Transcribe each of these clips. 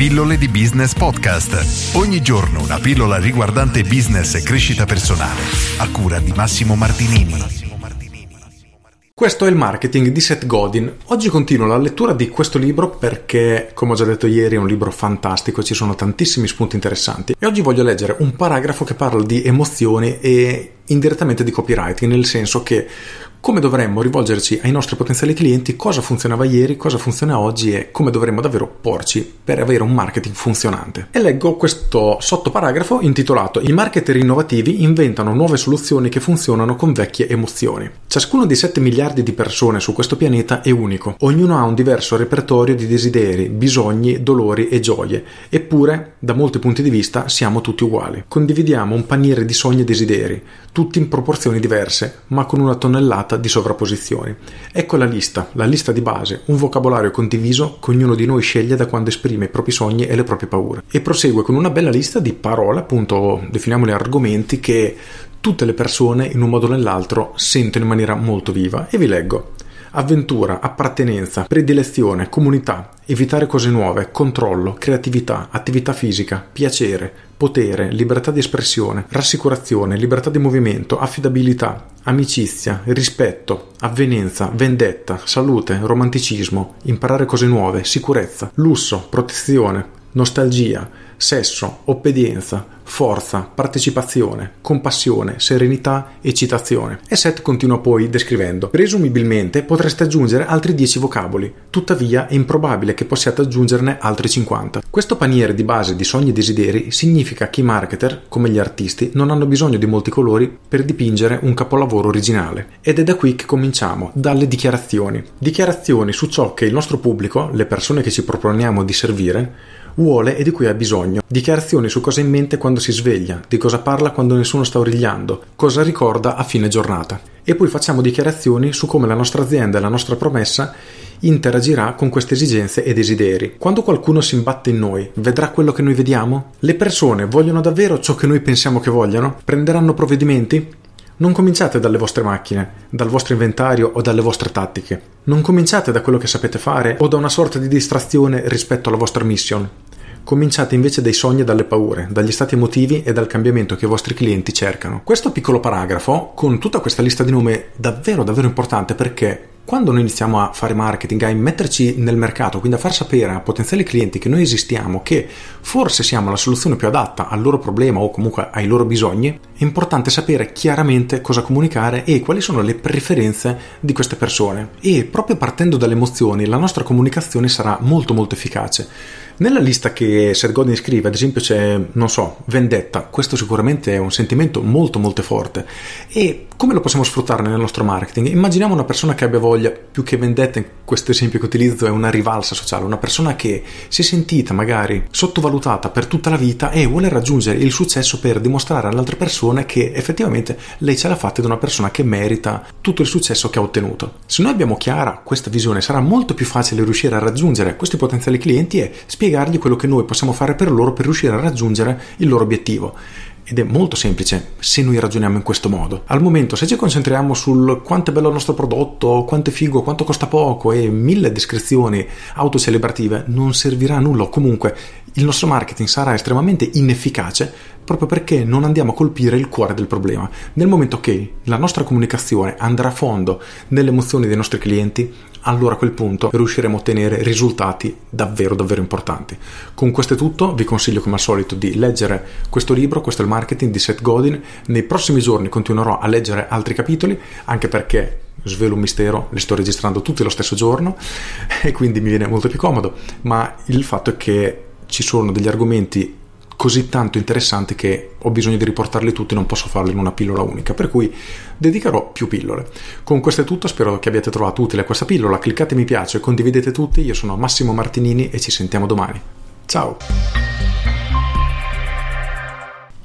Pillole di Business Podcast. Ogni giorno una pillola riguardante business e crescita personale, a cura di Massimo Martinini. Questo è il marketing di Seth Godin. Oggi continuo la lettura di questo libro perché, come ho già detto ieri, è un libro fantastico, ci sono tantissimi spunti interessanti e oggi voglio leggere un paragrafo che parla di emozioni e indirettamente di copywriting, nel senso che come dovremmo rivolgerci ai nostri potenziali clienti, cosa funzionava ieri, cosa funziona oggi e come dovremmo davvero porci per avere un marketing funzionante. E leggo questo sottoparagrafo intitolato «I marketer innovativi inventano nuove soluzioni che funzionano con vecchie emozioni». Ciascuno dei 7 miliardi di persone su questo pianeta è unico. Ognuno ha un diverso repertorio di desideri, bisogni, dolori e gioie. Eppure, da molti punti di vista, siamo tutti uguali. Condividiamo un paniere di sogni e desideri, tutti in proporzioni diverse, ma con una tonnellata di sovrapposizioni. Ecco la lista di base, un vocabolario condiviso che ognuno di noi sceglie da quando esprime i propri sogni e le proprie paure. E prosegue con una bella lista di parole, appunto, definiamole argomenti, che tutte le persone in un modo o nell'altro sentono in maniera molto viva. E vi leggo: avventura, appartenenza, predilezione, comunità, evitare cose nuove, controllo, creatività, attività fisica, piacere, potere, libertà di espressione, rassicurazione, libertà di movimento, affidabilità, amicizia, rispetto, avvenenza, vendetta, salute, romanticismo, imparare cose nuove, sicurezza, lusso, protezione, nostalgia, sesso, obbedienza, forza, partecipazione, compassione, serenità, eccitazione. E Seth continua poi descrivendo: presumibilmente potreste aggiungere altri 10 vocaboli, tuttavia è improbabile che possiate aggiungerne altri 50. Questo paniere di base di sogni e desideri significa che i marketer, come gli artisti, non hanno bisogno di molti colori per dipingere un capolavoro originale. Ed è da qui che cominciamo, dalle dichiarazioni. Dichiarazioni su ciò che il nostro pubblico, le persone che ci proponiamo di servire, vuole e di cui ha bisogno. Dichiarazioni su cosa ha in mente quando si sveglia, di cosa parla quando nessuno sta origliando, cosa ricorda a fine giornata. E poi facciamo dichiarazioni su come la nostra azienda e la nostra promessa interagirà con queste esigenze e desideri. Quando qualcuno si imbatte in noi, vedrà quello che noi vediamo? Le persone vogliono davvero ciò che noi pensiamo che vogliano? Prenderanno provvedimenti? Non cominciate dalle vostre macchine, dal vostro inventario o dalle vostre tattiche. Non cominciate da quello che sapete fare o da una sorta di distrazione rispetto alla vostra mission. Cominciate invece dai sogni e dalle paure, dagli stati emotivi e dal cambiamento che i vostri clienti cercano. Questo piccolo paragrafo, con tutta questa lista di nomi, è davvero importante perché quando noi iniziamo a fare marketing, a immetterci nel mercato, quindi a far sapere a potenziali clienti che noi esistiamo, che forse siamo la soluzione più adatta al loro problema o comunque ai loro bisogni, è importante sapere chiaramente cosa comunicare e quali sono le preferenze di queste persone. E proprio partendo dalle emozioni, la nostra comunicazione sarà molto efficace. Nella lista che Seth Godin scrive, ad esempio, c'è, vendetta. Questo sicuramente è un sentimento molto forte. E come lo possiamo sfruttare nel nostro marketing? Immaginiamo una persona che abbia voglia, più che vendetta in questo esempio che utilizzo è una rivalsa sociale, una persona che si è sentita magari sottovalutata per tutta la vita e vuole raggiungere il successo per dimostrare alle altre persone che effettivamente lei ce l'ha fatta ed è una persona che merita tutto il successo che ha ottenuto. Se noi abbiamo chiara questa visione, sarà molto più facile riuscire a raggiungere questi potenziali clienti e spiegargli quello che noi possiamo fare per loro per riuscire a raggiungere il loro obiettivo. Ed è molto semplice se noi ragioniamo in questo modo. Al momento, se ci concentriamo sul quanto è bello il nostro prodotto, quanto è figo, quanto costa poco e 1000 descrizioni autocelebrative, non servirà a nulla. Comunque il nostro marketing sarà estremamente inefficace proprio perché non andiamo a colpire il cuore del problema. Nel momento che la nostra comunicazione andrà a fondo nelle emozioni dei nostri clienti, allora a quel punto riusciremo a ottenere risultati davvero importanti. Con questo è tutto, vi consiglio come al solito di leggere questo libro, Questo è il Marketing di Seth Godin. Nei prossimi giorni continuerò a leggere altri capitoli, anche perché, svelo un mistero, le sto registrando tutti lo stesso giorno e quindi mi viene molto più comodo, ma il fatto è che ci sono degli argomenti così tanto interessanti che ho bisogno di riportarli tutti, non posso farli in una pillola unica, per cui dedicherò più pillole. Con questo è tutto, spero che abbiate trovato utile questa pillola, cliccate mi piace e condividete tutti. Io sono Massimo Martinini e ci sentiamo domani. Ciao!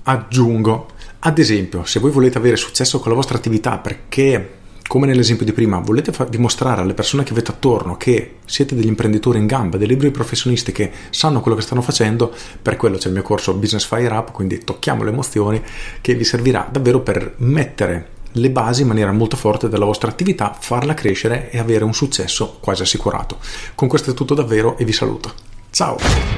Aggiungo, ad esempio, se voi volete avere successo con la vostra attività perché, come nell'esempio di prima, volete dimostrare alle persone che avete attorno che siete degli imprenditori in gamba, dei liberi professionisti che sanno quello che stanno facendo, per quello c'è il mio corso Business Fire Up, quindi tocchiamo le emozioni, che vi servirà davvero per mettere le basi in maniera molto forte della vostra attività, farla crescere e avere un successo quasi assicurato. Con questo è tutto davvero e vi saluto. Ciao!